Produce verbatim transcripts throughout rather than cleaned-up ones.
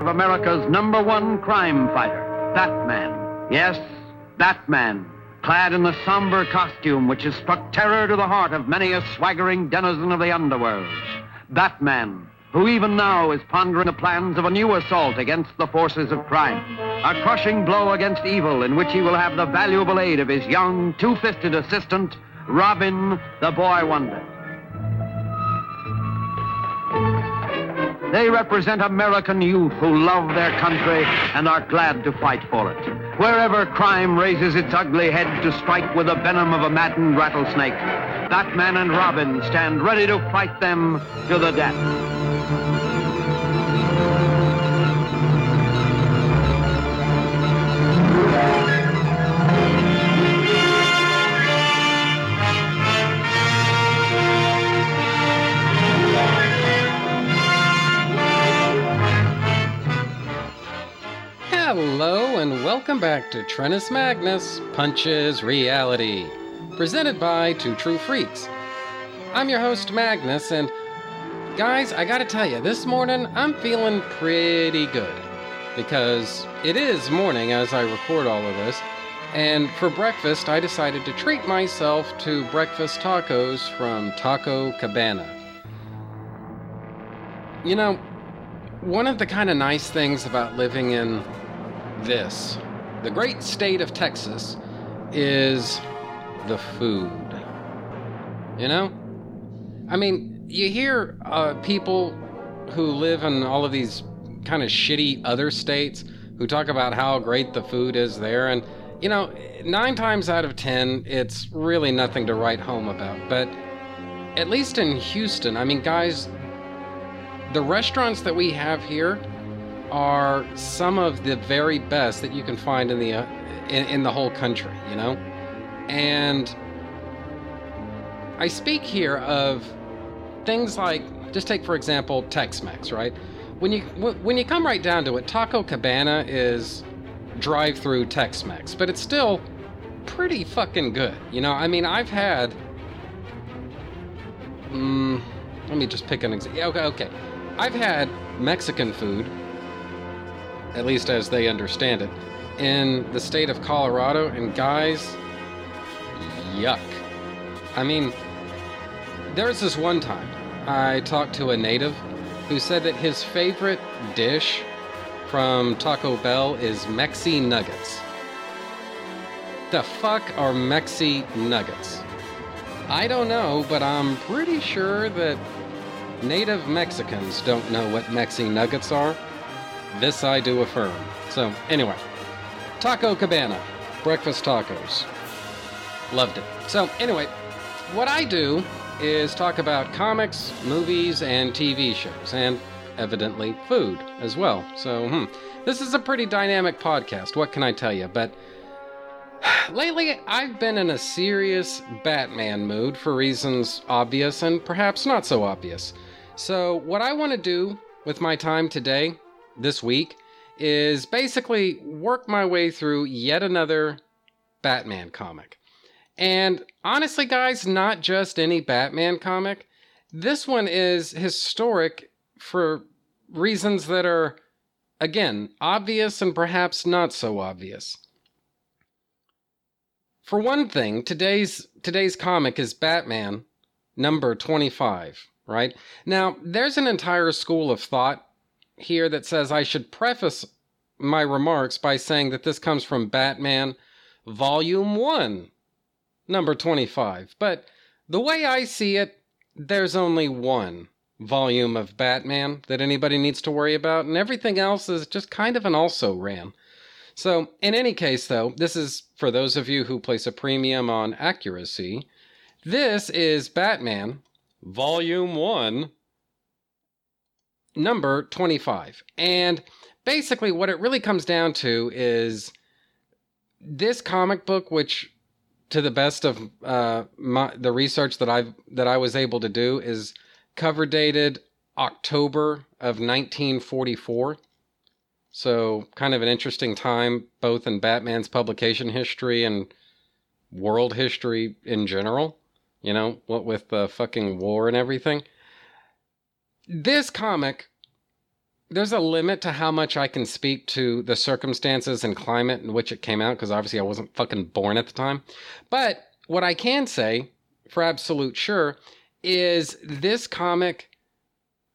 of America's number one crime fighter, Batman. Yes, Batman, clad in the somber costume which has struck terror to the heart of many a swaggering denizen of the underworld. Batman, who even now is pondering the plans of a new assault against the forces of crime, a crushing blow against evil in which he will have the valuable aid of his young, two-fisted assistant, Robin the Boy Wonder. They represent American youth who love their country and are glad to fight for it. Wherever crime raises its ugly head to strike with the venom of a maddened rattlesnake, Batman and Robin stand ready to fight them to the death. Hello and welcome back to Trennis Magnus Punches Reality, presented by Two True Freaks. I'm your host Magnus, and guys, I gotta tell you, this morning I'm feeling pretty good, because it is morning as I record all of this, and for breakfast I decided to treat myself to breakfast tacos from Taco Cabana. You know, one of the kind of nice things about living in this, the great state of Texas, is the food. You know? I mean, you hear uh, people who live in all of these kind of shitty other states who talk about how great the food is there, and, you know, nine times out of ten, it's really nothing to write home about. But at least in Houston, I mean, guys, the restaurants that we have here are some of the very best that you can find in the uh, in, in the whole country, you know? And I speak here of things like, just take for example Tex-Mex, right? When you w- when you come right down to it, Taco Cabana is drive-through Tex-Mex, but it's still pretty fucking good, you know? I mean, I've had, um, let me just pick an example. Okay, okay, I've had Mexican food, at least as they understand it, in the state of Colorado, and guys, yuck. I mean, there's this one time I talked to a native who said that his favorite dish from Taco Bell is Mexi Nuggets. The fuck are Mexi Nuggets? I don't know, but I'm pretty sure that native Mexicans don't know what Mexi Nuggets are. This I do affirm. So, anyway, Taco Cabana, breakfast tacos. Loved it. So, anyway, what I do is talk about comics, movies, and T V shows, and evidently food as well. So, hmm, this is a pretty dynamic podcast, what can I tell you? But lately, I've been in a serious Batman mood for reasons obvious and perhaps not so obvious. So, what I want to do with my time today, this week, is basically work my way through yet another Batman comic. And honestly, guys, not just any Batman comic. This one is historic for reasons that are, again, obvious and perhaps not so obvious. For one thing, today's today's comic is Batman number twenty-five, right? Now, there's an entire school of thought here that says I should preface my remarks by saying that this comes from Batman Volume one, number twenty-five. But the way I see it, there's only one volume of Batman that anybody needs to worry about, and everything else is just kind of an also-ran. So, in any case, though, this is for those of you who place a premium on accuracy. This is Batman Volume one, number twenty-five. And basically what it really comes down to is this comic book, which to the best of uh, my, the research that I've that I was able to do, is cover dated October of nineteen forty-four. So kind of an interesting time, both in Batman's publication history and world history in general, you know, what with the fucking war and everything. This comic there's a limit to how much I can speak to the circumstances and climate in which it came out, because obviously I wasn't fucking born at the time. But what I can say, for absolute sure, is this comic,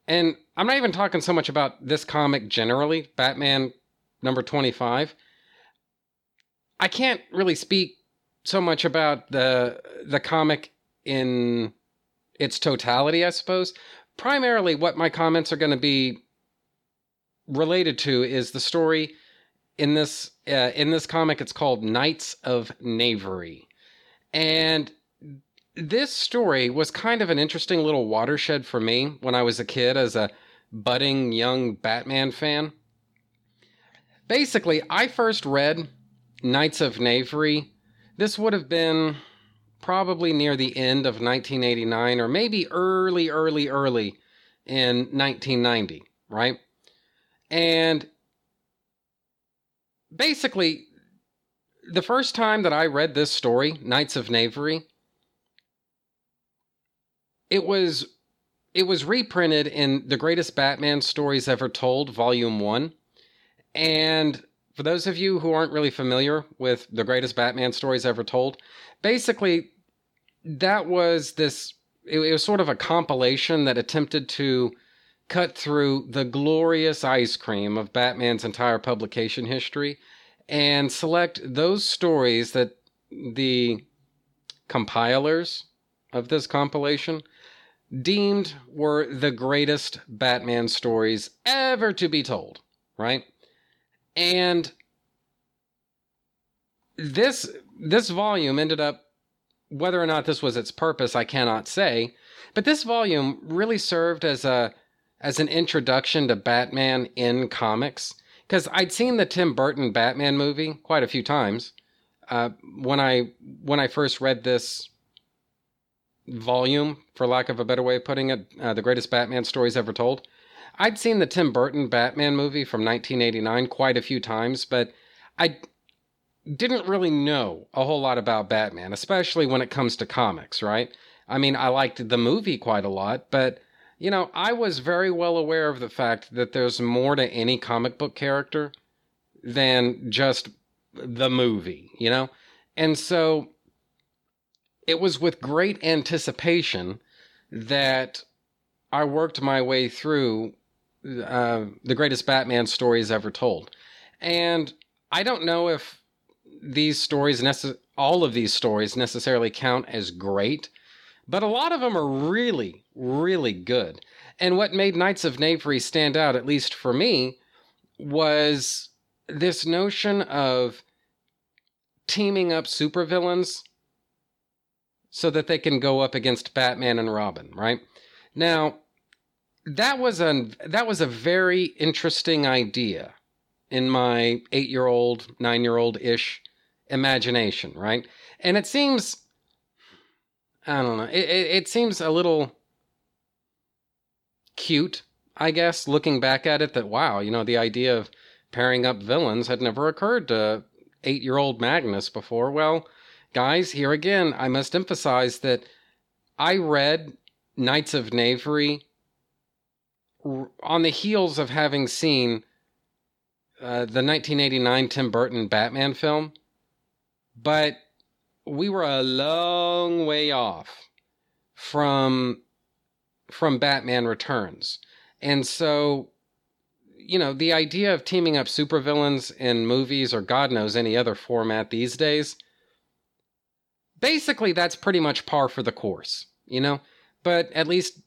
and I'm not even talking so much about this comic generally, Batman number twenty-five. I can't really speak so much about the the comic in its totality, I suppose. Primarily, what my comments are going to be related to is the story in this uh, in this comic. It's called Knights of Knavery, and this story was kind of an interesting little watershed for me when I was a kid as a budding young Batman fan. Basically, I first read Knights of Knavery. This would have been probably near the end of nineteen eighty-nine, or maybe early, early, early in nineteen ninety, right? And basically, the first time that I read this story, Knights of Knavery, it was it was reprinted in The Greatest Batman Stories Ever Told, Volume one. And for those of you who aren't really familiar with The Greatest Batman Stories Ever Told, basically, that was this, it, it was sort of a compilation that attempted to cut through the glorious ice cream of Batman's entire publication history and select those stories that the compilers of this compilation deemed were the greatest Batman stories ever to be told, right? And this this volume ended up, whether or not this was its purpose, I cannot say, but this volume really served as a as an introduction to Batman in comics, because I'd seen the Tim Burton Batman movie quite a few times uh, when I when I first read this volume, for lack of a better way of putting it, uh, The Greatest Batman Stories Ever Told. I'd seen the Tim Burton Batman movie from nineteen eighty-nine quite a few times, but I didn't really know a whole lot about Batman, especially when it comes to comics, right? I mean, I liked the movie quite a lot, but, you know, I was very well aware of the fact that there's more to any comic book character than just the movie, you know? And so it was with great anticipation that I worked my way through uh, The Greatest Batman Stories Ever Told. And I don't know if these stories, nece- all of these stories necessarily count as great, but a lot of them are really, really good. And what made Knights of Knavery stand out, at least for me, was this notion of teaming up supervillains so that they can go up against Batman and Robin, right? Now, That was a that was a very interesting idea in my eight-year-old, nine-year-old-ish imagination, right? And it seems, I don't know, it, it, it seems a little cute, I guess, looking back at it, that, wow, you know, the idea of pairing up villains had never occurred to eight-year-old Magnus before. Well, guys, here again, I must emphasize that I read Knights of Knavery on the heels of having seen uh, the nineteen eighty-nine Tim Burton Batman film, but we were a long way off from from Batman Returns. And so, you know, the idea of teaming up supervillains in movies or God knows any other format these days, basically that's pretty much par for the course, you know? But at least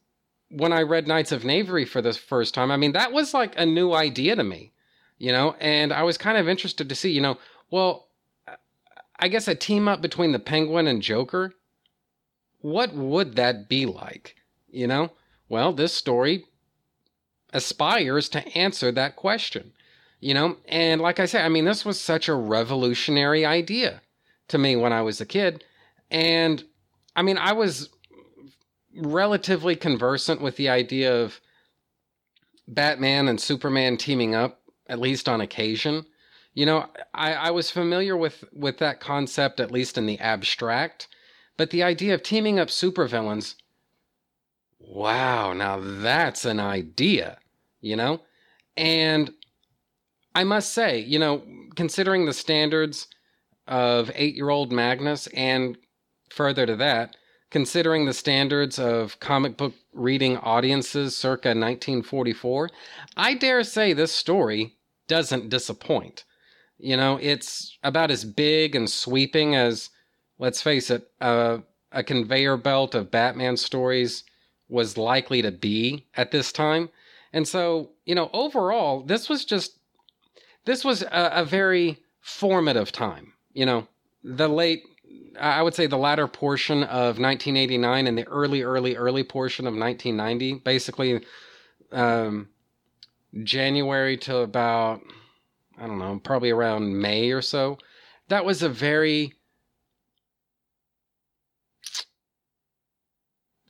when I read Knights of Knavery for the first time, I mean, that was like a new idea to me, you know? And I was kind of interested to see, you know, well, I guess a team up between the Penguin and Joker, what would that be like, you know? Well, this story aspires to answer that question, you know? And like I said, I mean, this was such a revolutionary idea to me when I was a kid. And I mean, I was relatively conversant with the idea of Batman and Superman teaming up, at least on occasion. You know, I, I was familiar with, with that concept, at least in the abstract, but the idea of teaming up supervillains, wow, now that's an idea, you know? And I must say, you know, considering the standards of eight-year-old Magnus, and further to that, considering the standards of comic book reading audiences circa nineteen forty-four, I dare say this story doesn't disappoint. You know, it's about as big and sweeping as, let's face it, uh, a conveyor belt of Batman stories was likely to be at this time. And so, you know, overall, this was just, this was a, a very formative time. You know, the late, I would say the latter portion of nineteen eighty-nine and the early, early, early portion of nineteen ninety, basically um, January to about, I don't know, probably around May or so. That was a very,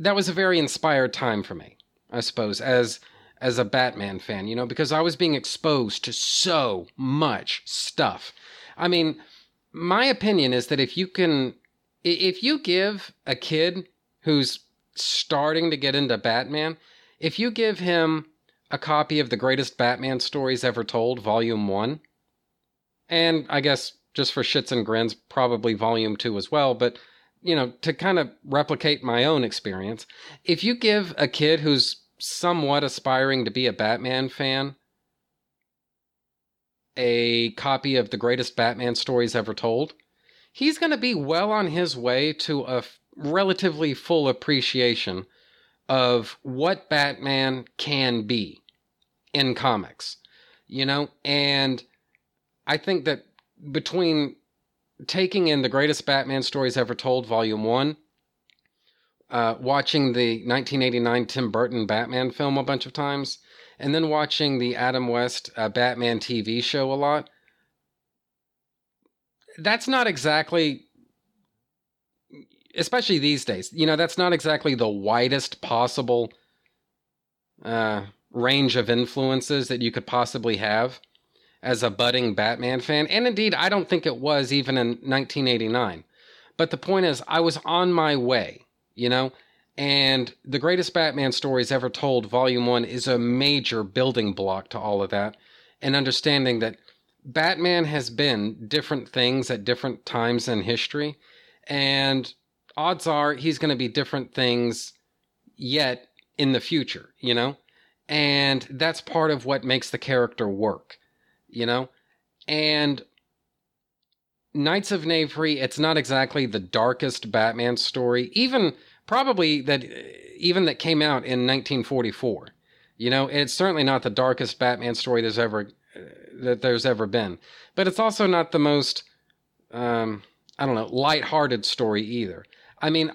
that was a very inspired time for me, I suppose, as as a Batman fan, you know, because I was being exposed to so much stuff. I mean, my opinion is that if you can, if you give a kid who's starting to get into Batman, if you give him a copy of The Greatest Batman Stories Ever Told, Volume one, and I guess just for shits and grins, probably Volume two as well, but, you know, to kind of replicate my own experience, if you give a kid who's somewhat aspiring to be a Batman fan a copy of The Greatest Batman Stories Ever Told, he's going to be well on his way to a f- relatively full appreciation of what Batman can be in comics, you know? And I think that between taking in The Greatest Batman Stories Ever Told, Volume one, uh, watching the nineteen eighty-nine Tim Burton Batman film a bunch of times, and then watching the Adam West uh, Batman T V show a lot, that's not exactly, especially these days, you know, that's not exactly the widest possible uh, range of influences that you could possibly have as a budding Batman fan. And indeed, I don't think it was even in nineteen eighty-nine. But the point is, I was on my way, you know? And The Greatest Batman Stories Ever Told, Volume one, is a major building block to all of that. And understanding that Batman has been different things at different times in history. And odds are he's going to be different things yet in the future, you know? And that's part of what makes the character work, you know? And Knights of Knavery, it's not exactly the darkest Batman story, even... Probably that even that came out in nineteen forty-four, you know, it's certainly not the darkest Batman story there's ever uh, that there's ever been, but it's also not the most, um, I don't know, lighthearted story either. I mean,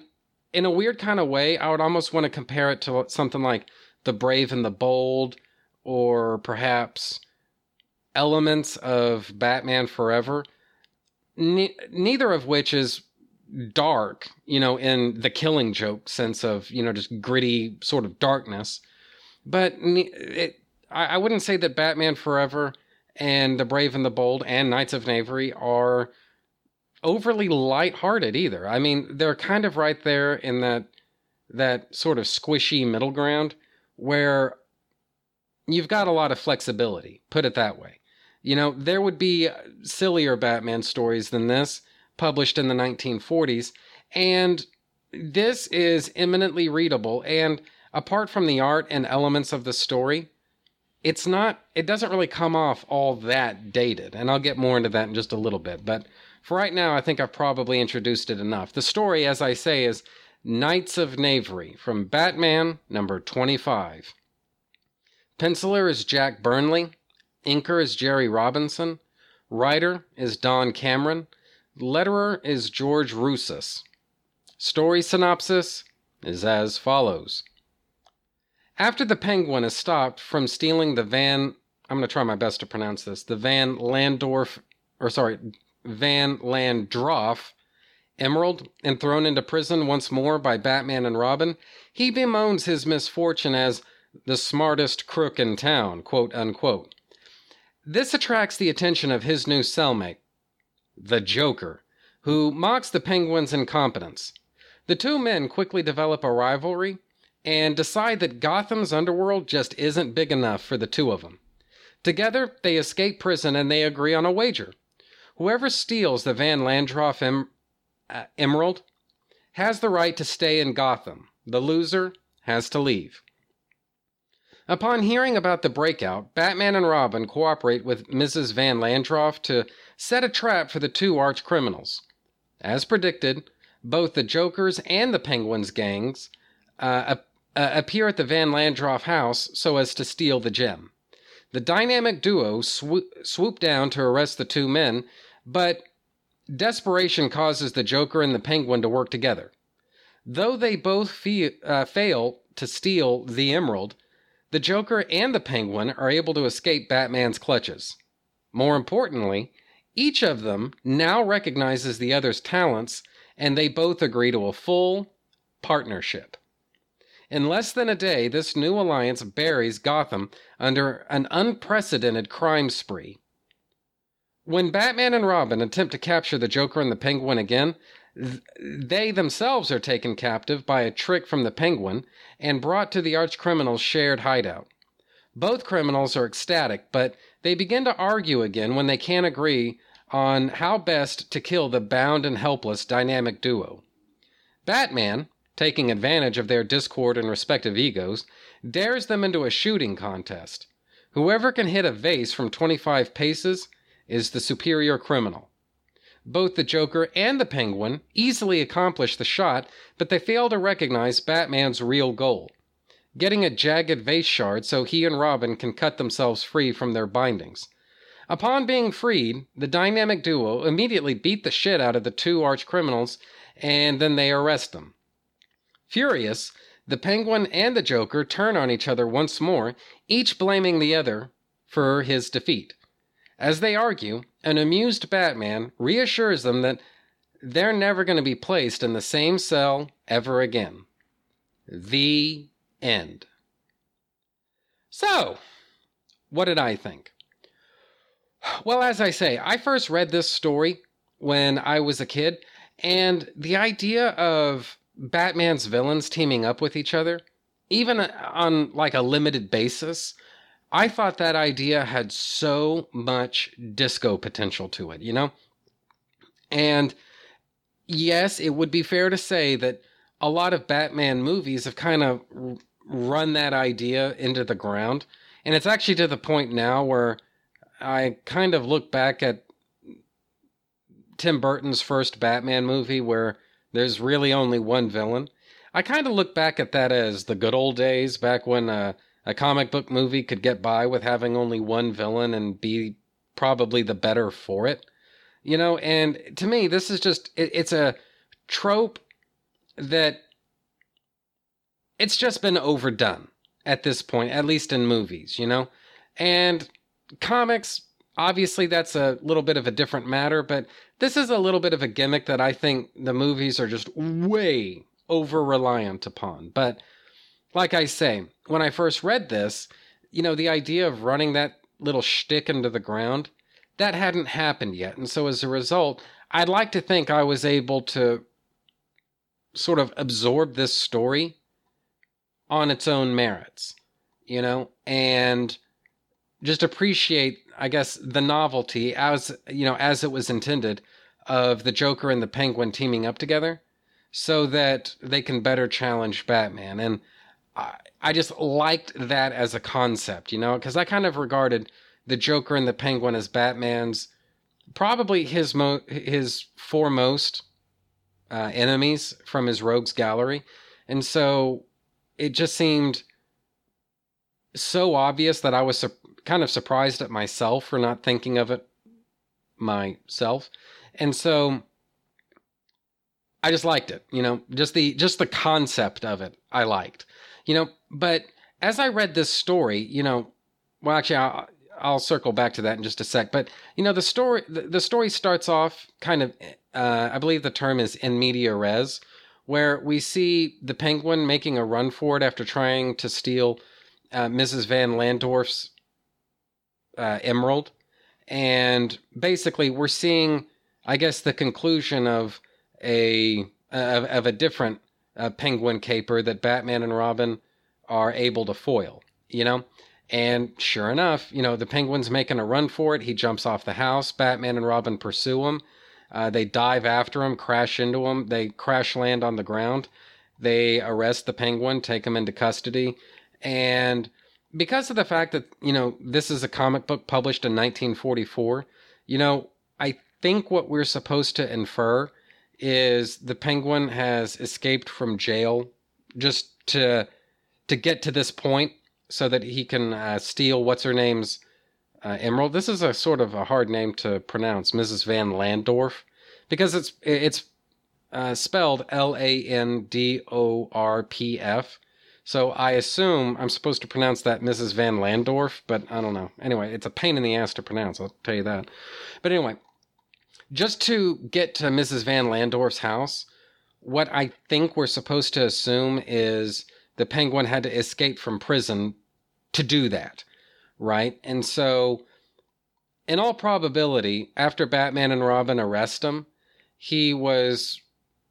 in a weird kind of way, I would almost want to compare it to something like The Brave and the Bold, or perhaps elements of Batman Forever, ne- neither of which is dark, you know, in the Killing Joke sense of, you know, just gritty sort of darkness. But it, I, I wouldn't say that Batman Forever and The Brave and the Bold and Knights of Knavery are overly lighthearted either. I mean, they're kind of right there in that that sort of squishy middle ground where you've got a lot of flexibility, put it that way. You know, there would be sillier Batman stories than this, published in the nineteen forties, and this is eminently readable. And apart from the art and elements of the story, it's not, it doesn't really come off all that dated, and I'll get more into that in just a little bit. But for right now, I think I've probably introduced it enough. The story, as I say, is Knights of Knavery from Batman number twenty-five. Penciler is Jack Burnley, inker is Jerry Robinson, writer is Don Cameron, letterer is George Roussus. Story synopsis is as follows. After the Penguin is stopped from stealing the Van... I'm going to try my best to pronounce this. The Van Landorf... Or sorry, Van Landorf Emerald, and thrown into prison once more by Batman and Robin, he bemoans his misfortune as the smartest crook in town, quote unquote. This attracts the attention of his new cellmate, the Joker, who mocks the Penguin's incompetence. The two men quickly develop a rivalry and decide that Gotham's underworld just isn't big enough for the two of them. Together, they escape prison and they agree on a wager. Whoever steals the Van Landorf em- uh, emerald has the right to stay in Gotham. The loser has to leave. Upon hearing about the breakout, Batman and Robin cooperate with Missus Van Landorf to set a trap for the two arch criminals. As predicted, both the Joker's and the Penguin's gangs uh, uh, appear at the Van Landorf house so as to steal the gem. The dynamic duo swo- swoop down to arrest the two men, but desperation causes the Joker and the Penguin to work together. Though they both fe- uh, fail to steal the emerald, the Joker and the Penguin are able to escape Batman's clutches. More importantly, each of them now recognizes the other's talents, and they both agree to a full partnership. In less than a day, this new alliance buries Gotham under an unprecedented crime spree. When Batman and Robin attempt to capture the Joker and the Penguin again, th- they themselves are taken captive by a trick from the Penguin and brought to the arch-criminal's shared hideout. Both criminals are ecstatic, but they begin to argue again when they can't agree on how best to kill the bound and helpless dynamic duo. Batman, taking advantage of their discord and respective egos, dares them into a shooting contest. Whoever can hit a vase from twenty-five paces is the superior criminal. Both the Joker and the Penguin easily accomplish the shot, but they fail to recognize Batman's real goal, getting a jagged vase shard so he and Robin can cut themselves free from their bindings. Upon being freed, the dynamic duo immediately beat the shit out of the two arch-criminals, and then they arrest them. Furious, the Penguin and the Joker turn on each other once more, each blaming the other for his defeat. As they argue, an amused Batman reassures them that they're never going to be placed in the same cell ever again. The end. So, what did I think? Well, as I say, I first read this story when I was a kid, and the idea of Batman's villains teaming up with each other, even on like a limited basis, I thought that idea had so much disco potential to it, you know? And yes, it would be fair to say that a lot of Batman movies have kind of run that idea into the ground. And it's actually to the point now where I kind of look back at Tim Burton's first Batman movie where there's really only one villain. I kind of look back at that as the good old days, back when uh, a comic book movie could get by with having only one villain and be probably the better for it. You know, and to me, this is just, it, it's a trope that it's just been overdone at this point, at least in movies, you know? And comics, obviously, that's a little bit of a different matter, but this is a little bit of a gimmick that I think the movies are just way over-reliant upon. But like I say, when I first read this, you know, the idea of running that little shtick into the ground, that hadn't happened yet. And so as a result, I'd like to think I was able to sort of absorb this story on its own merits, you know, and just appreciate, I guess, the novelty, as you know, as it was intended, of the Joker and the Penguin teaming up together so that they can better challenge Batman. And I, I just liked that as a concept, you know, because I kind of regarded the Joker and the Penguin as Batman's, probably his mo- his foremost uh, enemies from his rogues gallery. And so it just seemed so obvious that I was surprised. Kind of surprised at myself for not thinking of it myself. And so I just liked it, you know, just the, just the concept of it. I liked, you know, but as I read this story, you know, well, actually I'll, I'll circle back to that in just a sec, but you know, the story, the, the story starts off kind of, uh, I believe the term is in media res, where we see the Penguin making a run for it after trying to steal uh, Missus Van Landorf's Uh, emerald, and basically we're seeing, I guess, the conclusion of a of, of a different uh, Penguin caper that Batman and Robin are able to foil, you know, And sure enough, you know, the Penguin's making a run for it. He jumps off the house. Batman and Robin pursue him. Uh, they dive after him, crash into him. They crash land on the ground. They arrest the Penguin, take him into custody. And because of the fact that, you know, this is a comic book published in nineteen forty-four, you know, I think what we're supposed to infer is the Penguin has escaped from jail just to to get to this point so that he can uh, steal what's-her-name's uh, emerald. This is a sort of a hard name to pronounce, Missus Van Landorf, because it's it's uh, spelled L A N D O R P F. So I assume I'm supposed to pronounce that Missus Van Landorf, but I don't know. Anyway, it's a pain in the ass to pronounce, I'll tell you that. But anyway, just to get to Missus Van Landorf's house, what I think we're supposed to assume is the Penguin had to escape from prison to do that, right? And so, in all probability, after Batman and Robin arrest him, he was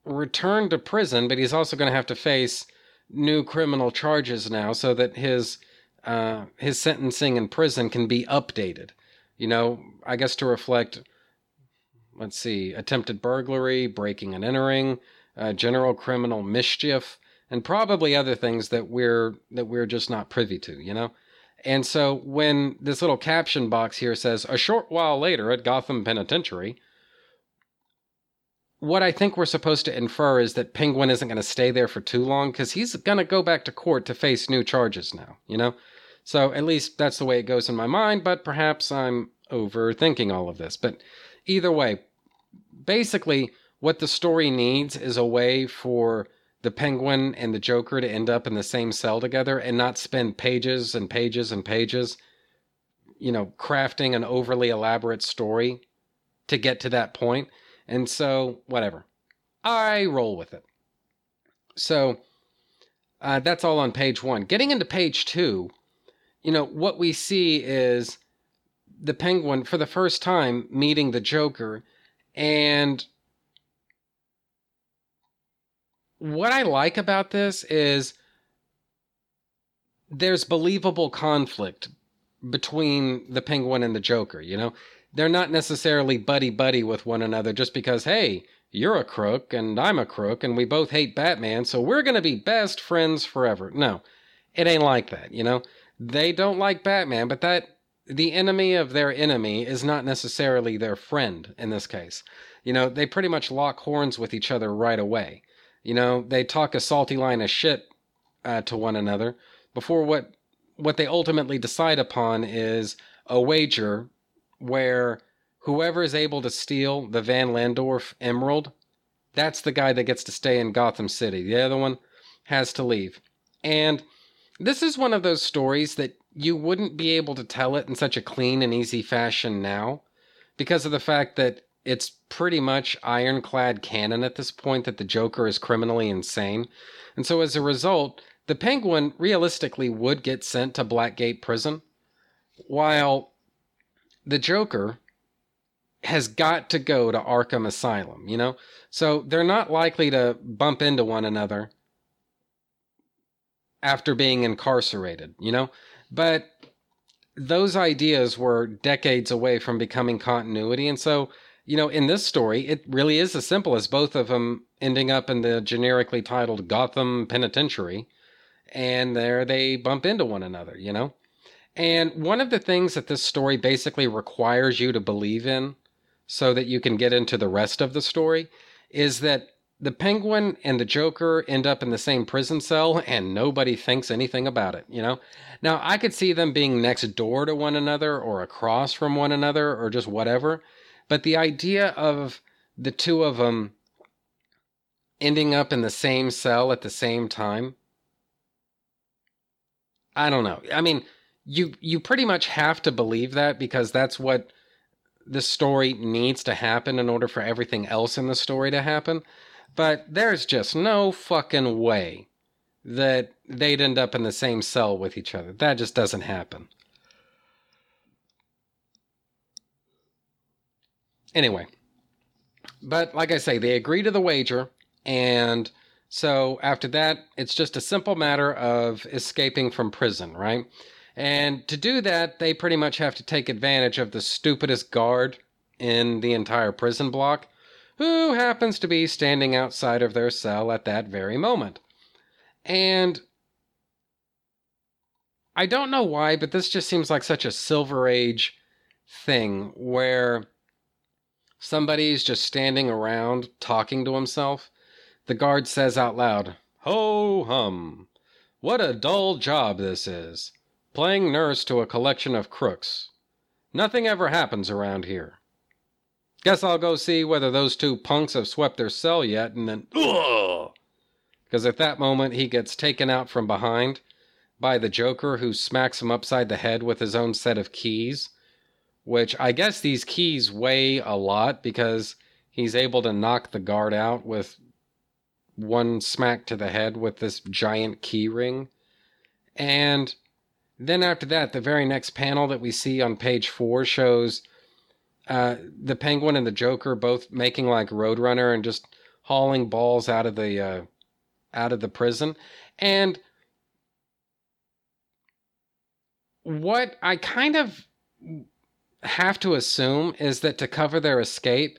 returned to prison, but he's also going to have to face new criminal charges now so that his uh, his sentencing in prison can be updated. You know, I guess to reflect, let's see, attempted burglary, breaking and entering, uh, general criminal mischief, and probably other things that we're that we're just not privy to, you know? And so when this little caption box here says, a short while later at Gotham Penitentiary, what I think we're supposed to infer is that Penguin isn't going to stay there for too long because he's going to go back to court to face new charges now, you know? So at least that's the way it goes in my mind, but perhaps I'm overthinking all of this. But either way, basically what the story needs is a way for the Penguin and the Joker to end up in the same cell together and not spend pages and pages and pages, you know, crafting an overly elaborate story to get to that point. And so, whatever. I roll with it. So, uh, that's all on page one. Getting into page two, you know, what we see is the Penguin, for the first time, meeting the Joker. And what I like about this is there's believable conflict between the Penguin and the Joker, you know? They're not necessarily buddy-buddy with one another just because, hey, you're a crook and I'm a crook and we both hate Batman, so we're going to be best friends forever. No, it ain't like that, you know? They don't like Batman, but that the enemy of their enemy is not necessarily their friend in this case. You know, they pretty much lock horns with each other right away. You know, they talk a salty line of shit uh, to one another before what what they ultimately decide upon is a wager where whoever is able to steal the Van Landorf emerald, that's the guy that gets to stay in Gotham City. The other one has to leave. And this is one of those stories that you wouldn't be able to tell it in such a clean and easy fashion now because of the fact that it's pretty much ironclad canon at this point that the Joker is criminally insane. And so as a result, the Penguin realistically would get sent to Blackgate Prison, while the Joker has got to go to Arkham Asylum, you know? So they're not likely to bump into one another after being incarcerated, you know? But those ideas were decades away from becoming continuity. And so, you know, in this story, it really is as simple as both of them ending up in the generically titled Gotham Penitentiary. And there they bump into one another, you know? And one of the things that this story basically requires you to believe in so that you can get into the rest of the story is that the Penguin and the Joker end up in the same prison cell and nobody thinks anything about it, you know? Now, I could see them being next door to one another or across from one another or just whatever, but the idea of the two of them ending up in the same cell at the same time, I don't know. I mean, You you pretty much have to believe that because that's what the story needs to happen in order for everything else in the story to happen. But there's just no fucking way that they'd end up in the same cell with each other. That just doesn't happen. Anyway. But like I say, they agree to the wager, and so after that, it's just a simple matter of escaping from prison, right? And to do that, they pretty much have to take advantage of the stupidest guard in the entire prison block, who happens to be standing outside of their cell at that very moment. And I don't know why, but this just seems like such a Silver Age thing where somebody's just standing around talking to himself. The guard says out loud, "Ho hum, what a dull job this is, playing nurse to a collection of crooks. Nothing ever happens around here. Guess I'll go see whether those two punks have swept their cell yet," and then, ugh! Because at that moment he gets taken out from behind by the Joker, who smacks him upside the head with his own set of keys, which I guess these keys weigh a lot because he's able to knock the guard out with one smack to the head with this giant key ring. And then after that, the very next panel that we see on page four shows uh, the Penguin and the Joker both making like Roadrunner and just hauling balls out of the uh, out of the prison. And what I kind of have to assume is that to cover their escape,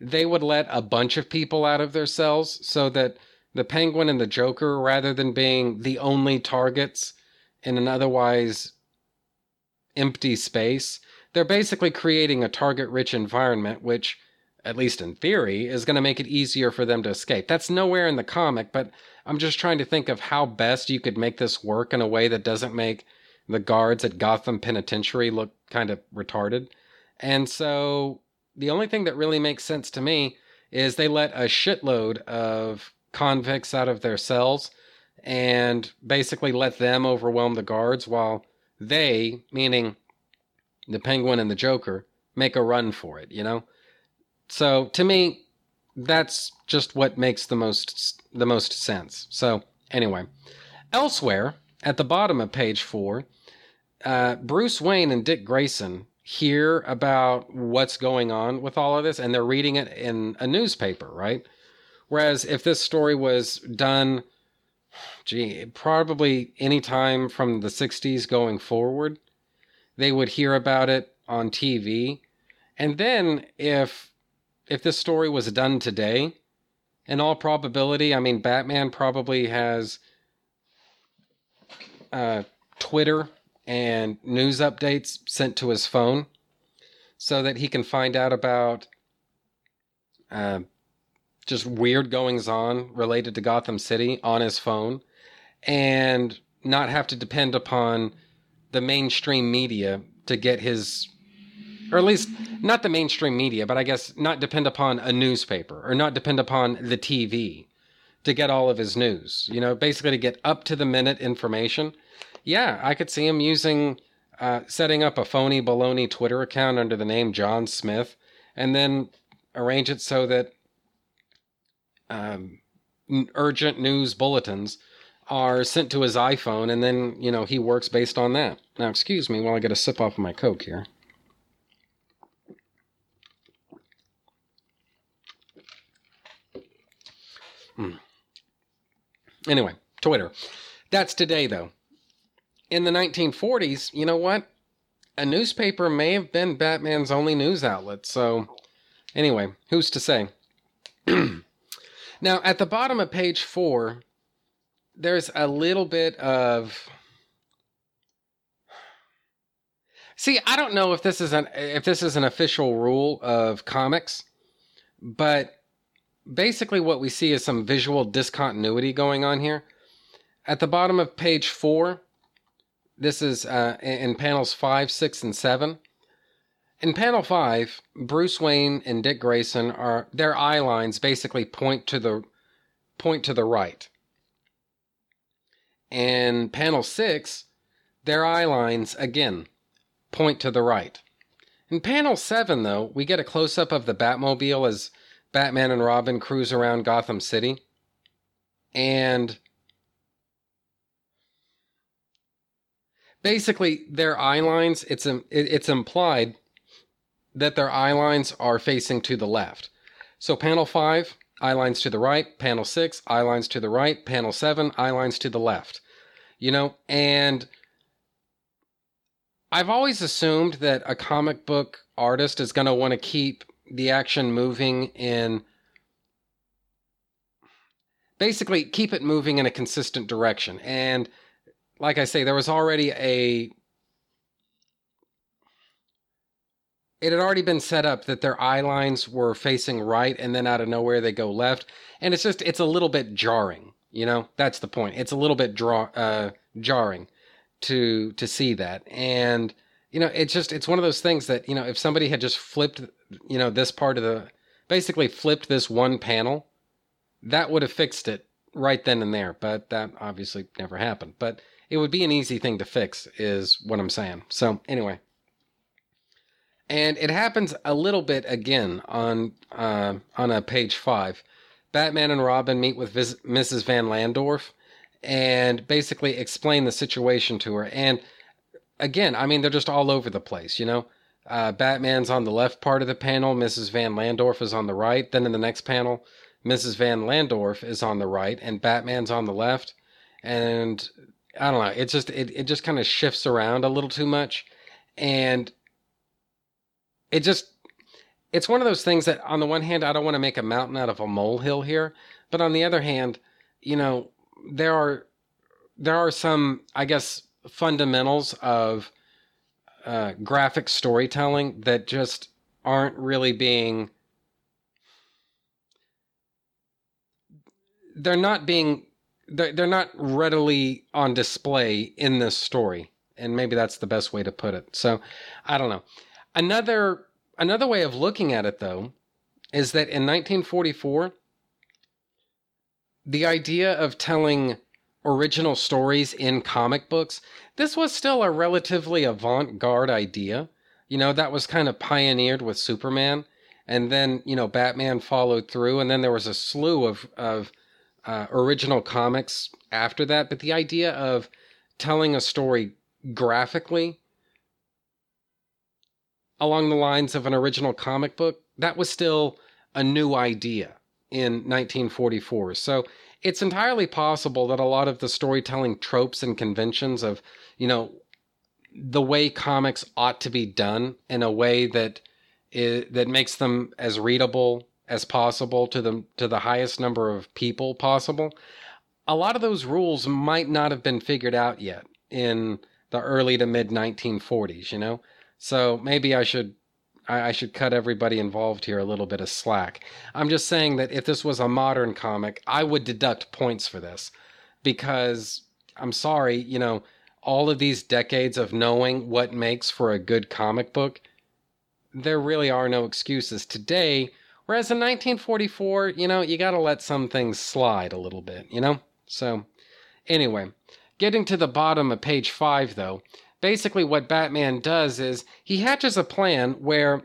they would let a bunch of people out of their cells so that the Penguin and the Joker, rather than being the only targets in an otherwise empty space, they're basically creating a target-rich environment, which, at least in theory, is going to make it easier for them to escape. That's nowhere in the comic, but I'm just trying to think of how best you could make this work in a way that doesn't make the guards at Gotham Penitentiary look kind of retarded. And so the only thing that really makes sense to me is they let a shitload of convicts out of their cells and basically let them overwhelm the guards while they, meaning the Penguin and the Joker, make a run for it, you know? So to me, that's just what makes the most the most sense. So anyway, elsewhere, at the bottom of page four, uh, Bruce Wayne and Dick Grayson hear about what's going on with all of this, and they're reading it in a newspaper, right? Whereas if this story was done, gee, probably any time from the sixties going forward, they would hear about it on T V. And then if if this story was done today, in all probability, I mean, Batman probably has Uh, Twitter and news updates sent to his phone so that he can find out about uh, just weird goings-on related to Gotham City on his phone and not have to depend upon the mainstream media to get his, or at least not the mainstream media, but I guess not depend upon a newspaper or not depend upon the T V to get all of his news, you know, basically to get up-to-the-minute information. Yeah, I could see him using, uh, setting up a phony baloney Twitter account under the name John Smith, and then arrange it so that um, urgent news bulletins are sent to his iPhone, and then, you know, he works based on that. Now, excuse me while I get a sip off of my Coke here. Hmm. Anyway, Twitter. That's today, though. In the nineteen forties, you know what? A newspaper may have been Batman's only news outlet, so anyway, who's to say? Now, at the bottom of page four, there's a little bit of... See, I don't know if this is an, if this is an official rule of comics, but basically what we see is some visual discontinuity going on here. At the bottom of page four, this is uh, in panels five, six, and seven. In panel five, Bruce Wayne and Dick Grayson are, their eye lines basically point to the point to the right. In panel six, their eye lines again point to the right. In panel seven, though, we get a close up of the Batmobile as Batman and Robin cruise around Gotham City. And basically, their eye lines, it's, it's implied that their eye lines are facing to the left. So panel five, eye lines to the right. Panel six, eye lines to the right. Panel seven, eye lines to the left. You know, and I've always assumed that a comic book artist is going to want to keep the action moving in... Basically, keep it moving in a consistent direction. And like I say, there was already a... It had already been set up that their eye lines were facing right, and then out of nowhere they go left. And it's just, it's a little bit jarring, you know? That's the point. It's a little bit draw, uh, jarring to to see that. And, you know, it's just, it's one of those things that, you know, if somebody had just flipped, you know, this part of the... Basically flipped this one panel... That would have fixed it right then and there, but that obviously never happened. But it would be an easy thing to fix, is what I'm saying. So, anyway. And it happens a little bit again on uh, on a page five. Batman and Robin meet with Vis- Missus Van Landorf and basically explain the situation to her. And again, I mean, they're just all over the place, you know? Uh, Batman's on the left part of the panel, Missus Van Landorf is on the right. Then in the next panel... Missus Van Landorf is on the right and Batman's on the left. And I don't know, it just, it, it just kind of shifts around a little too much. And it just, it's one of those things that on the one hand, I don't want to make a mountain out of a molehill here. But on the other hand, you know, there are, there are some, I guess, fundamentals of uh, graphic storytelling that just aren't really being... They're not being, they're, they're not readily on display in this story. And maybe that's the best way to put it. So, I don't know. Another, another way of looking at it, though, is that in nineteen forty-four, the idea of telling original stories in comic books, this was still a relatively avant-garde idea. You know, that was kind of pioneered with Superman. And then, you know, Batman followed through. And then there was a slew of, of, Uh, original comics after that, but the idea of telling a story graphically along the lines of an original comic book, that was still a new idea in nineteen forty-four. So it's entirely possible that a lot of the storytelling tropes and conventions of, you know, the way comics ought to be done in a way that is, that makes them as readable as possible to the to the highest number of people possible. A lot of those rules might not have been figured out yet in the early to mid nineteen forties, you know? So maybe I should I, I should cut everybody involved here a little bit of slack. I'm just saying that if this was a modern comic, I would deduct points for this because I'm sorry, you know, all of these decades of knowing what makes for a good comic book, there really are no excuses today. Whereas in nineteen forty-four, you know, you gotta let some things slide a little bit, you know? So, anyway, getting to the bottom of page five, though, basically what Batman does is he hatches a plan where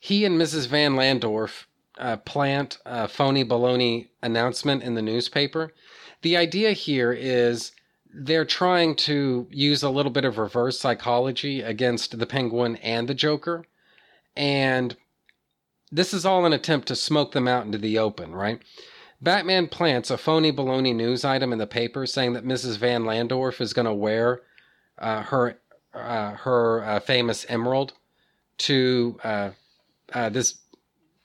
he and Missus Van Landorf uh, plant a phony baloney announcement in the newspaper. The idea here is they're trying to use a little bit of reverse psychology against the Penguin and the Joker, and... This is all an attempt to smoke them out into the open, right? Batman plants a phony baloney news item in the paper saying that Missus Van Landorf is going to wear uh, her uh, her uh, famous emerald to uh, uh, this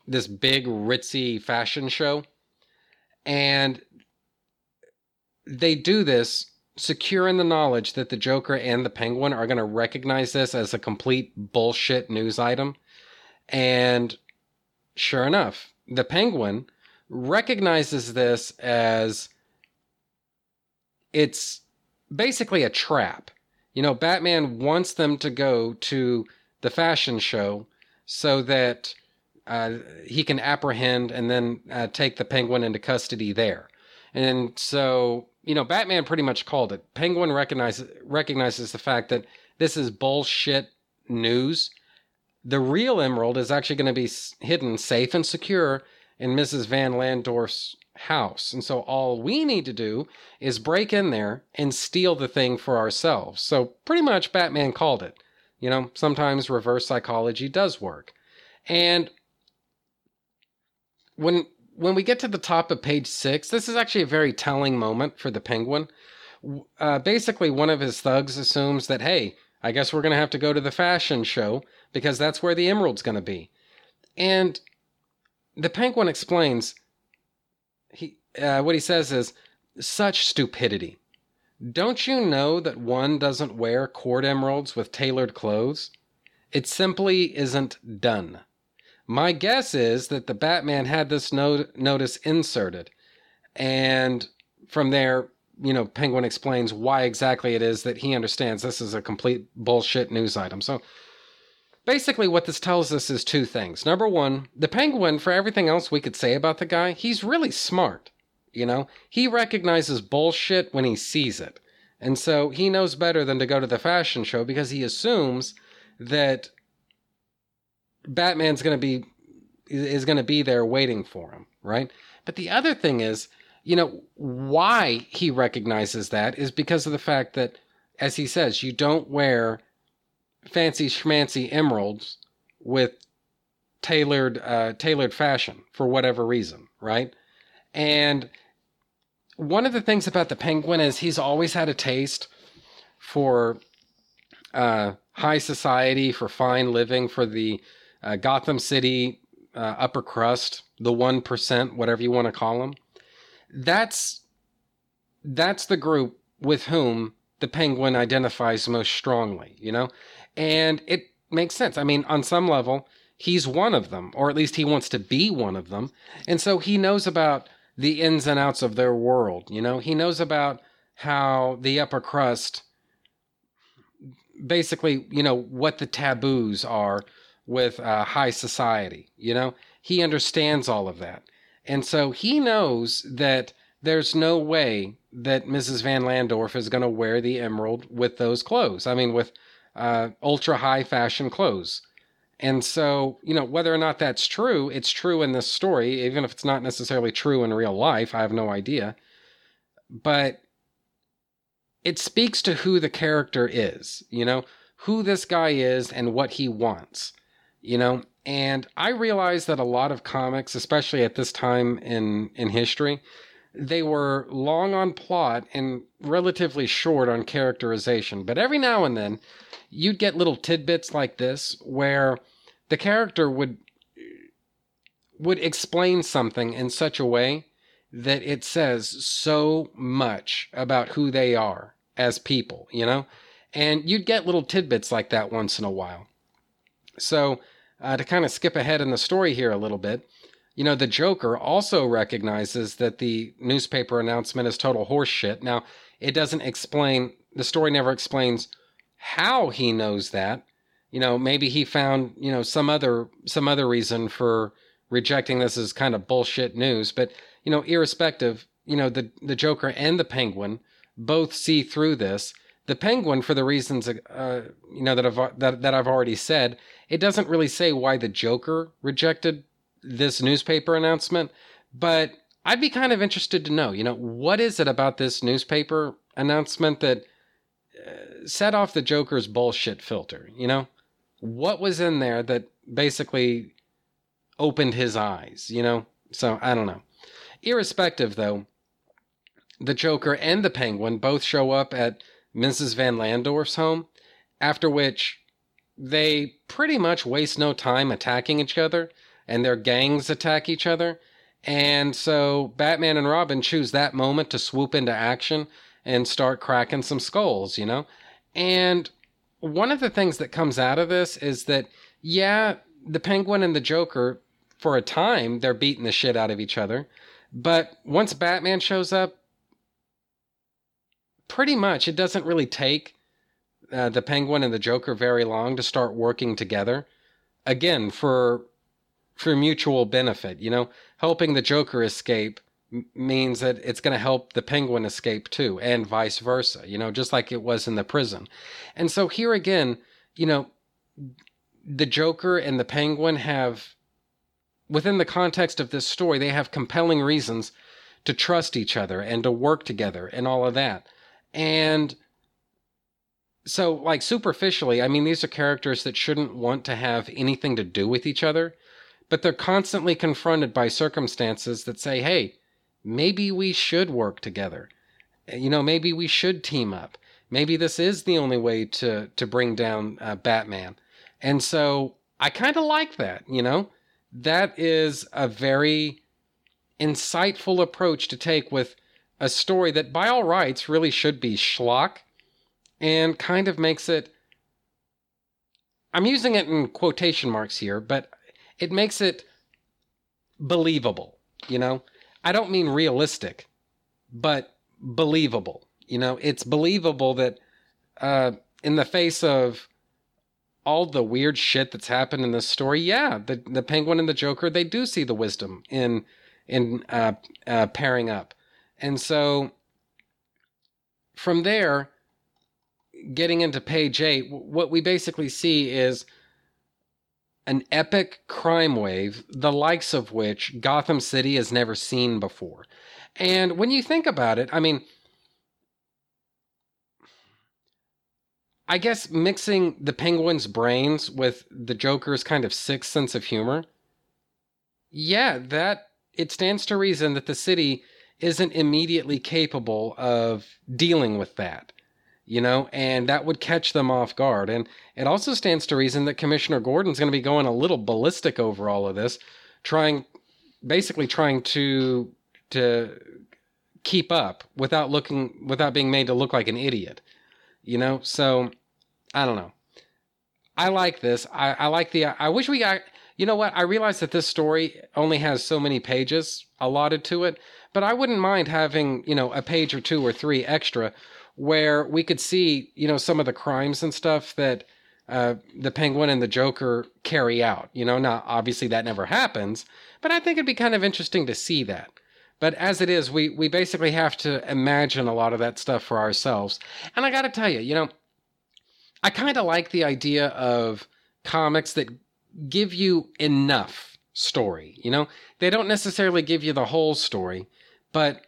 this big ritzy fashion show, and they do this secure in the knowledge that the Joker and the Penguin are going to recognize this as a complete bullshit news item, and sure enough, the Penguin recognizes this as it's basically a trap. You know, Batman wants them to go to the fashion show so that uh, he can apprehend and then uh, take the Penguin into custody there. And so, you know, Batman pretty much called it. Penguin recognizes recognizes the fact that this is bullshit news. The real emerald is actually going to be hidden safe and secure in Missus Van Landorf's house. And so all we need to do is break in there and steal the thing for ourselves. So pretty much Batman called it. You know, sometimes reverse psychology does work. And when when we get to the top of page six, this is actually a very telling moment for the Penguin. Uh, basically, one of his thugs assumes that, hey, I guess we're going to have to go to the fashion show because that's where the emerald's going to be. And the Penguin explains, he uh, what he says is, such stupidity. Don't you know that one doesn't wear court emeralds with tailored clothes? It simply isn't done. My guess is that the Batman had this no- notice inserted. And from there, you know, Penguin explains why exactly it is that he understands this is a complete bullshit news item. So basically what this tells us is two things. Number one, the Penguin, for everything else we could say about the guy, he's really smart. You know, he recognizes bullshit when he sees it. And so he knows better than to go to the fashion show because he assumes that Batman's going to be, is going to be there waiting for him, right? But the other thing is, you know, why he recognizes that is because of the fact that, as he says, you don't wear fancy schmancy emeralds with tailored, uh, tailored fashion for whatever reason, right? And one of the things about the Penguin is he's always had a taste for uh, high society, for fine living, for the uh, Gotham City uh, upper crust, the one percent, whatever you want to call them. That's, that's the group with whom the Penguin identifies most strongly, you know? And it makes sense. I mean, on some level, he's one of them, or at least he wants to be one of them. And so he knows about the ins and outs of their world, you know? He knows about how the upper crust, basically, you know, what the taboos are with uh, high society, you know? He understands all of that. And so he knows that there's no way that Missus Van Landorf is going to wear the emerald with those clothes. I mean, with uh, ultra-high fashion clothes. And so, you know, whether or not that's true, it's true in this story, even if it's not necessarily true in real life. I have no idea. But it speaks to who the character is, you know, who this guy is and what he wants, you know. And I realize that a lot of comics, especially at this time in, in history, they were long on plot and relatively short on characterization. But every now and then, you'd get little tidbits like this where the character would would explain something in such a way that it says so much about who they are as people, you know? And you'd get little tidbits like that once in a while. So uh, to kind of skip ahead in the story here a little bit, you know, the Joker also recognizes that the newspaper announcement is total horseshit. Now, it doesn't explain, the story never explains how he knows that. You know, maybe he found, you know, some other some other reason for rejecting this as kind of bullshit news. But, you know, irrespective, you know, the, the Joker and the Penguin both see through this. The Penguin, for the reasons, uh, you know, that I've, that, that I've already said, it doesn't really say why the Joker rejected this newspaper announcement. But I'd be kind of interested to know, you know, what is it about this newspaper announcement that set off the Joker's bullshit filter, you know? What was in there that basically opened his eyes, you know? So, I don't know. Irrespective, though, the Joker and the Penguin both show up at Missus Van Landorf's home, after which they pretty much waste no time attacking each other, and their gangs attack each other, and so Batman and Robin choose that moment to swoop into action and start cracking some skulls, you know? And one of the things that comes out of this is that, yeah, the Penguin and the Joker, for a time, they're beating the shit out of each other. But once Batman shows up, pretty much it doesn't really take uh, the Penguin and the Joker very long to start working together. Again, for for mutual benefit, you know? Helping the Joker escape means that it's going to help the Penguin escape too, and vice versa, you know, just like it was in the prison. And so here again, you know, the Joker and the Penguin have, within the context of this story, they have compelling reasons to trust each other and to work together and all of that. And so, like, superficially, I mean, these are characters that shouldn't want to have anything to do with each other, but they're constantly confronted by circumstances that say, hey, maybe we should work together. You know, maybe we should team up. maybe this is the only way to, to bring down uh, Batman. And so I kind of like that, you know? That is a very insightful approach to take with a story that, by all rights, really should be schlock, and kind of makes it... I'm using it in quotation marks here, but it makes it believable, you know? I don't mean realistic, but believable. You know, it's believable that uh, in the face of all the weird shit that's happened in this story, yeah, the, the Penguin and the Joker, they do see the wisdom in in uh, uh, pairing up. And so from there, getting into page eight, what we basically see is an epic crime wave, the likes of which Gotham City has never seen before. And when you think about it, I mean... I guess mixing the Penguin's brains with the Joker's kind of sick sense of humor. Yeah, that it stands to reason that the city isn't immediately capable of dealing with that, you know, and that would catch them off guard. And it also stands to reason that Commissioner Gordon's going to be going a little ballistic over all of this, trying, basically trying to to keep up without looking, without being made to look like an idiot, you know. So. I don't know. I like this. I, I like the... I wish we got... You know what? I realize that this story only has so many pages allotted to it, but I wouldn't mind having, you know, a page or two or three extra where we could see, you know, some of the crimes and stuff that uh, the Penguin and the Joker carry out. You know, now, obviously that never happens, but I think it'd be kind of interesting to see that. But as it is, we, we basically have to imagine a lot of that stuff for ourselves. And I gotta tell you, you know, I kind of like the idea of comics that give you enough story, you know? They don't necessarily give you the whole story, but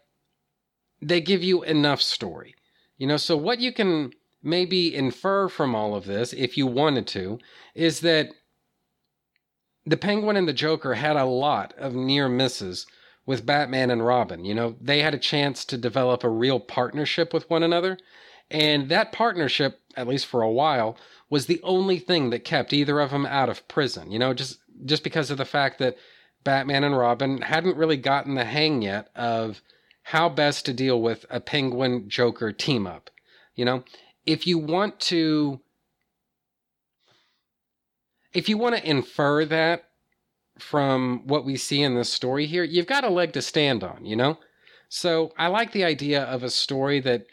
they give you enough story, you know? So what you can maybe infer from all of this, if you wanted to, is that the Penguin and the Joker had a lot of near misses with Batman and Robin, you know? They had a chance to develop a real partnership with one another, and that partnership, at least for a while, was the only thing that kept either of them out of prison. You know, just just because of the fact that Batman and Robin hadn't really gotten the hang yet of how best to deal with a Penguin-Joker team-up. You know, if you want to... If you want to infer that from what we see in this story here, you've got a leg to stand on, you know? So I like the idea of a story that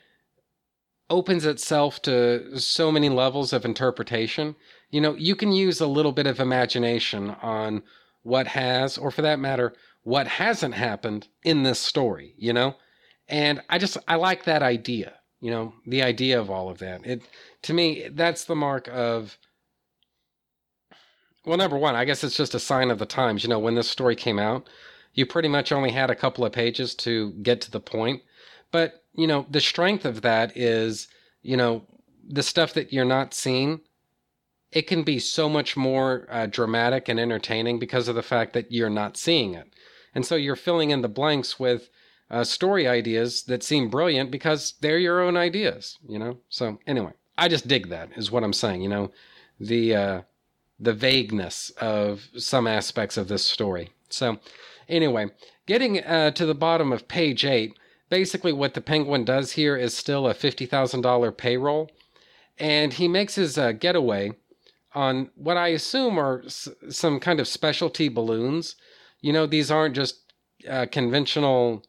opens itself to so many levels of interpretation. You know, you can use a little bit of imagination on what has, or for that matter, what hasn't happened in this story, you know? And I just, I like that idea, you know, the idea of all of that. It, to me, that's the mark of, well, number one, I guess it's just a sign of the times. You know, when this story came out, you pretty much only had a couple of pages to get to the point. But, you know, the strength of that is, you know, the stuff that you're not seeing, it can be so much more uh, dramatic and entertaining because of the fact that you're not seeing it. And so you're filling in the blanks with uh, story ideas that seem brilliant because they're your own ideas, you know? So anyway, I just dig that is what I'm saying, you know, the uh, the vagueness of some aspects of this story. So anyway, getting uh, to the bottom of page eight, basically what the Penguin does here is still a fifty thousand dollars payroll, and he makes his uh, getaway on what I assume are s- some kind of specialty balloons. You know, these aren't just uh, conventional,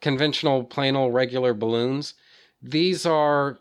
conventional, plain old regular balloons. These are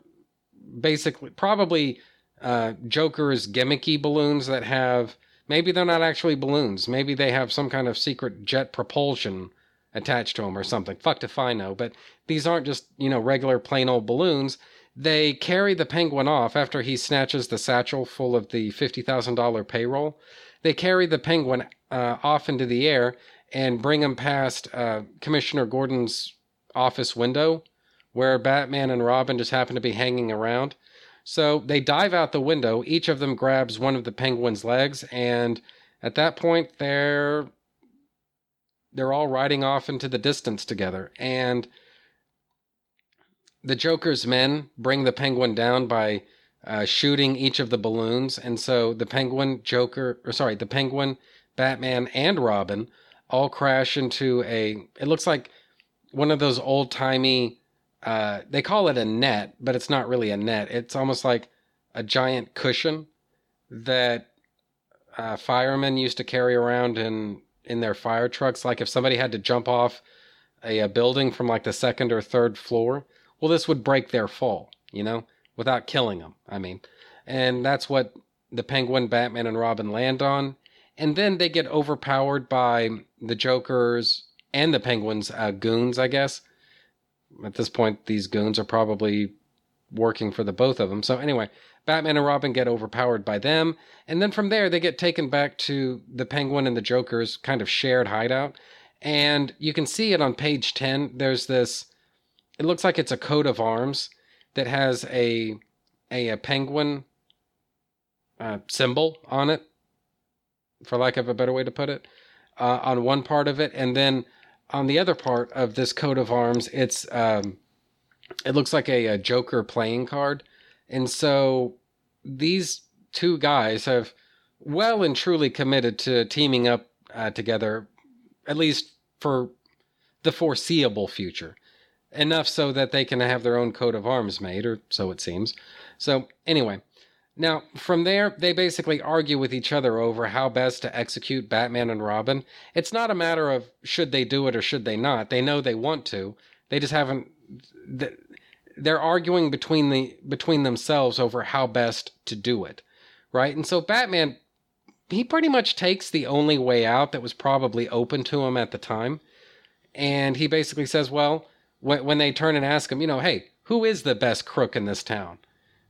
basically probably uh, Joker's gimmicky balloons that have, maybe they're not actually balloons. Maybe they have some kind of secret jet propulsion attached to them or something. Fucked if I know. But these aren't just, you know, regular plain old balloons. They carry the Penguin off after he snatches the satchel full of the fifty thousand dollars payroll. They carry the Penguin uh, off into the air and bring him past uh, Commissioner Gordon's office window, where Batman and Robin just happen to be hanging around. So they dive out the window. Each of them grabs one of the Penguin's legs, and at that point they're... They're all riding off into the distance together. And the Joker's men bring the Penguin down by uh, shooting each of the balloons. And so the Penguin, Joker, or sorry, the Penguin, Batman, and Robin all crash into a, it looks like one of those old timey, uh, they call it a net, but it's not really a net. It's almost like a giant cushion that uh, firemen used to carry around in, in their fire trucks. Like if somebody had to jump off a, a building from like the second or third floor, well, this would break their fall, you know, without killing them. I mean, and that's what the Penguin, Batman, and Robin land on. And then they get overpowered by the Joker's and the Penguin's uh, goons, I guess. At this point, these goons are probably working for the both of them. So anyway, Batman and Robin get overpowered by them. And then from there, they get taken back to the Penguin and the Joker's kind of shared hideout. And you can see it on page ten. There's this, it looks like it's a coat of arms that has a, a, a penguin uh, symbol on it, for lack of a better way to put it, uh, on one part of it. And then on the other part of this coat of arms, it's um, it looks like a, a Joker playing card. And so these two guys have well and truly committed to teaming up uh, together, at least for the foreseeable future. Enough so that they can have their own coat of arms made, or so it seems. So anyway, now, from there, they basically argue with each other over how best to execute Batman and Robin. It's not a matter of should they do it or should they not. They know they want to. They just haven't... They're arguing between the between themselves over how best to do it, right? And so Batman, he pretty much takes the only way out that was probably open to him at the time. And he basically says, well, when they turn and ask him, you know, hey, who is the best crook in this town?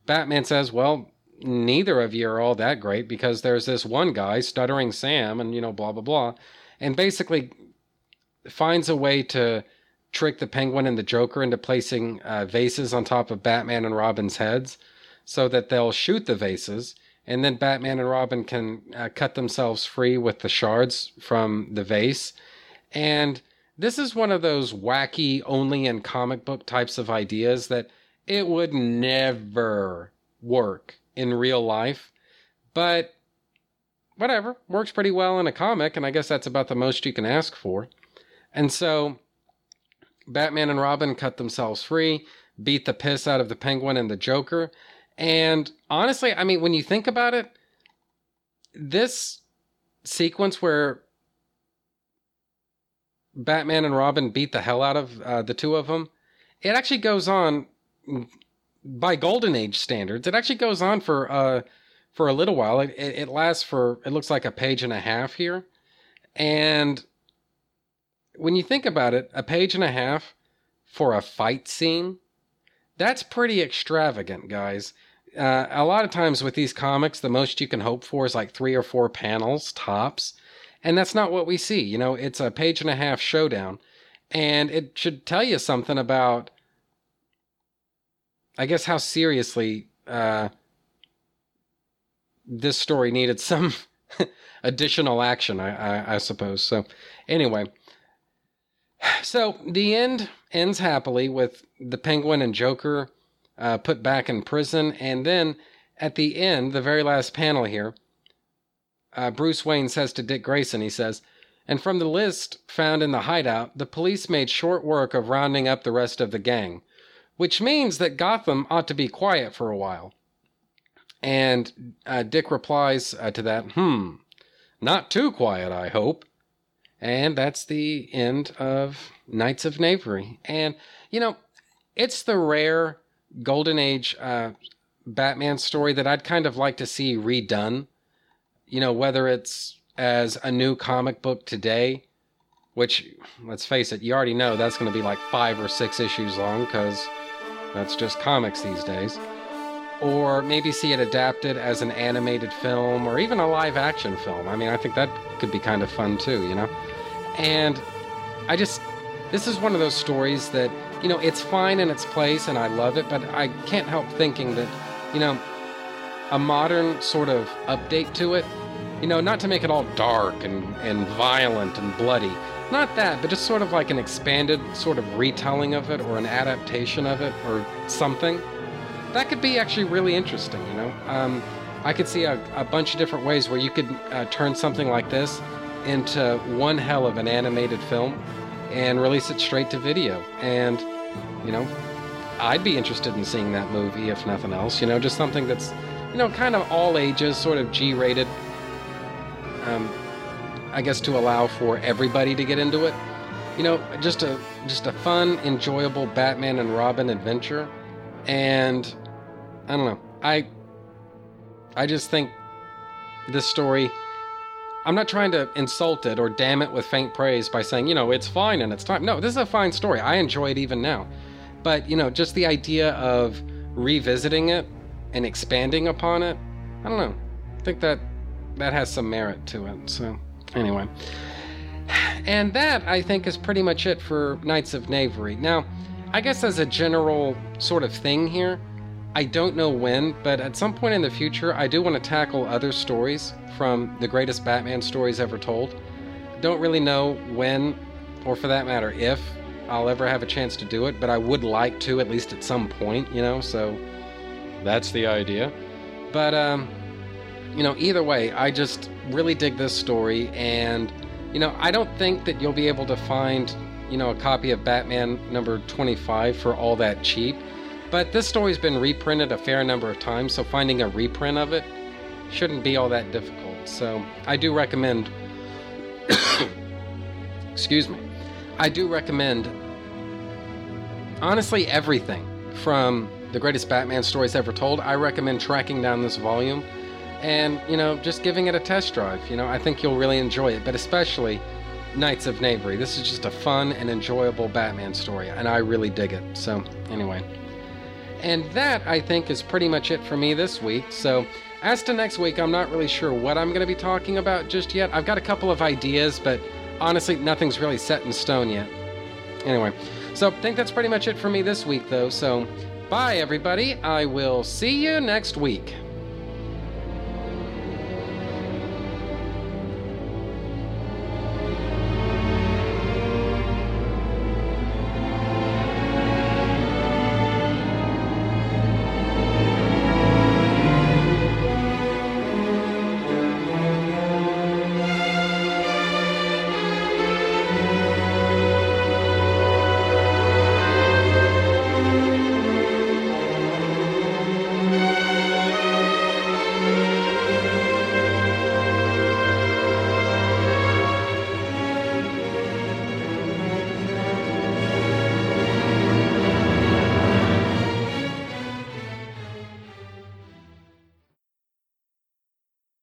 Batman says, well... neither of you are all that great because there's this one guy, Stuttering Sam, and, you know, blah, blah, blah, and basically finds a way to trick the Penguin and the Joker into placing uh, vases on top of Batman and Robin's heads so that they'll shoot the vases, and then Batman and Robin can uh, cut themselves free with the shards from the vase. And this is one of those wacky, only in comic book types of ideas that it would never work in real life, but whatever, works pretty well in a comic, and I guess that's about the most you can ask for. And so Batman and Robin cut themselves free, beat the piss out of the Penguin and the Joker, and honestly, I mean, when you think about it, this sequence where Batman and Robin beat the hell out of uh, the two of them, it actually goes on... by Golden Age standards, it actually goes on for uh for a little while. It, it it lasts for, it looks like a page and a half here. And when you think about it, a page and a half for a fight scene, that's pretty extravagant, guys. Uh, a lot of times with these comics, the most you can hope for is like three or four panels, tops. And that's not what we see. You know, it's a page and a half showdown. And it should tell you something about, I guess, how seriously uh, this story needed some additional action, I, I, I suppose. So anyway, so the end ends happily with the Penguin and Joker uh, put back in prison. And then at the end, the very last panel here, uh, Bruce Wayne says to Dick Grayson, he says, and from the list found in the hideout, the police made short work of rounding up the rest of the gang. Which means that Gotham ought to be quiet for a while. And uh, Dick replies uh, to that, hmm, not too quiet, I hope. And that's the end of Knights of Knavery. And, you know, it's the rare Golden Age uh, Batman story that I'd kind of like to see redone. You know, whether it's as a new comic book today, which, let's face it, you already know that's going to be like five or six issues long because... that's just comics these days. Or maybe see it adapted as an animated film or even a live-action film. I mean, I think that could be kind of fun too, you know? And I just... this is one of those stories that, you know, it's fine in its place and I love it, but I can't help thinking that, you know, a modern sort of update to it, you know, not to make it all dark and, and violent and bloody, Not that, but just sort of like an expanded sort of retelling of it or an adaptation of it or something. That could be actually really interesting, you know? Um, I could see a, a bunch of different ways where you could uh, turn something like this into one hell of an animated film and release it straight to video. And, you know, I'd be interested in seeing that movie, if nothing else. You know, just something that's, you know, kind of all ages, sort of G-rated, um, I guess to allow for everybody to get into it. You know, just a just a fun, enjoyable Batman and Robin adventure. And, I don't know, I, I just think this story... I'm not trying to insult it or damn it with faint praise by saying, you know, it's fine and it's time. No, this is a fine story. I enjoy it even now. But, you know, just the idea of revisiting it and expanding upon it, I don't know. I think that that has some merit to it. So, anyway. And that, I think, is pretty much it for Knights of Knavery. Now, I guess as a general sort of thing here, I don't know when, but at some point in the future, I do want to tackle other stories from The Greatest Batman Stories Ever Told. Don't really know when, or for that matter, if I'll ever have a chance to do it, but I would like to, at least at some point, you know, so that's the idea. But, um, you know, either way, I just really dig this story, and, you know, I don't think that you'll be able to find, you know, a copy of Batman number twenty-five for all that cheap. But this story's been reprinted a fair number of times, so finding a reprint of it shouldn't be all that difficult. So I do recommend... excuse me. I do recommend, honestly, everything from The Greatest Batman Stories Ever Told. I recommend tracking down this volume and, you know, just giving it a test drive. You know, I think you'll really enjoy it, but especially Knights of Knavery. This is just a fun and enjoyable Batman story, and I really dig it. So, anyway... And that, I think, is pretty much it for me this week. So, as to next week, I'm not really sure what I'm going to be talking about just yet. I've got a couple of ideas, but honestly, nothing's really set in stone yet. Anyway, so I think that's pretty much it for me this week, though. So, bye, everybody. I will see you next week.